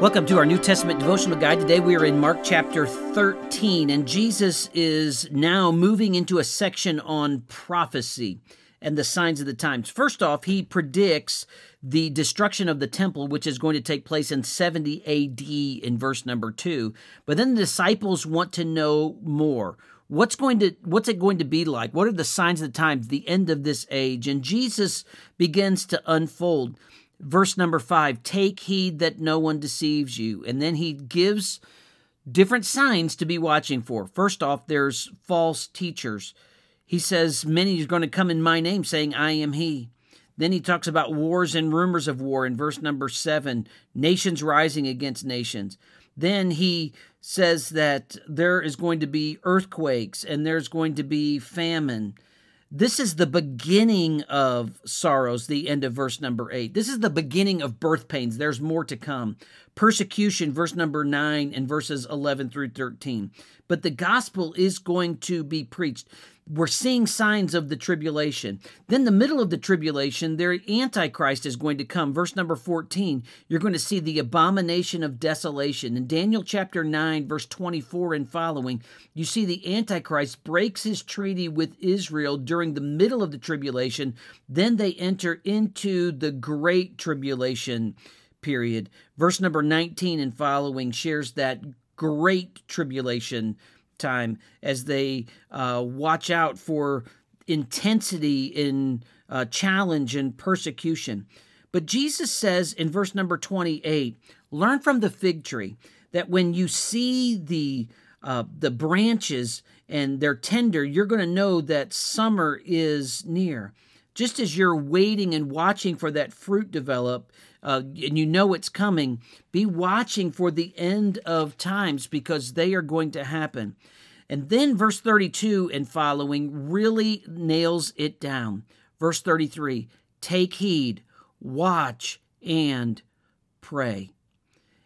Welcome to our New Testament devotional guide. Today we are in Mark chapter 13, and Jesus is now moving into a section on prophecy and the signs of the times. First off, he predicts the destruction of the temple, which is going to take place in 70 AD in verse number 2. But then the disciples want to know more. What's it going to be like? What are the signs of the times, the end of this age? And Jesus begins to unfold. Verse number 5, take heed that no one deceives you. And then he gives different signs to be watching for. First off, there's false teachers. He says, many are going to come in my name saying, I am he. Then he talks about wars and rumors of war in verse number 7, nations rising against nations. Then he says that there is going to be earthquakes and there's going to be famine. This is the beginning of sorrows, the end of verse number 8. This is the beginning of birth pains. There's more to come. Persecution, verse number 9 and verses 11 through 13. But the gospel is going to be preached. We're seeing signs of the tribulation. Then the middle of the tribulation, the Antichrist is going to come. Verse number 14, you're going to see the abomination of desolation. In Daniel chapter 9, verse 24 and following, you see the Antichrist breaks his treaty with Israel during the middle of the tribulation. Then they enter into the great tribulation period. Verse number 19 and following shares that great tribulation time as they watch out for intensity in challenge and persecution. But Jesus says in verse number 28, learn from the fig tree that when you see the branches and they're tender, you're going to know that summer is near. Just as you're waiting and watching for that fruit develop, and you know it's coming, be watching for the end of times because they are going to happen. And then verse 32 and following really nails it down. Verse 33, take heed, watch, and pray.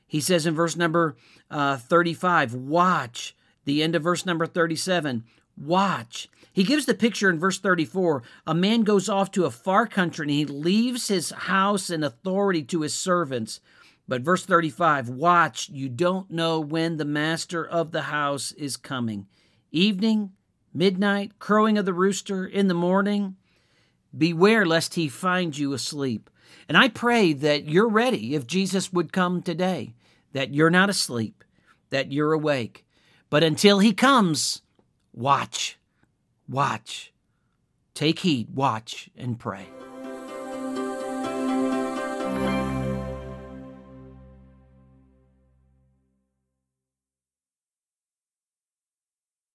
He says in verse number 35, watch. The end of verse number 37, watch. He gives the picture in verse 34. A man goes off to a far country and he leaves his house and authority to his servants. But verse 35, watch, you don't know when the master of the house is coming. Evening, midnight, crowing of the rooster, in the morning, beware lest he find you asleep. And I pray that you're ready if Jesus would come today, that you're not asleep, that you're awake. But until he comes, watch. Watch, take heed, watch, and pray.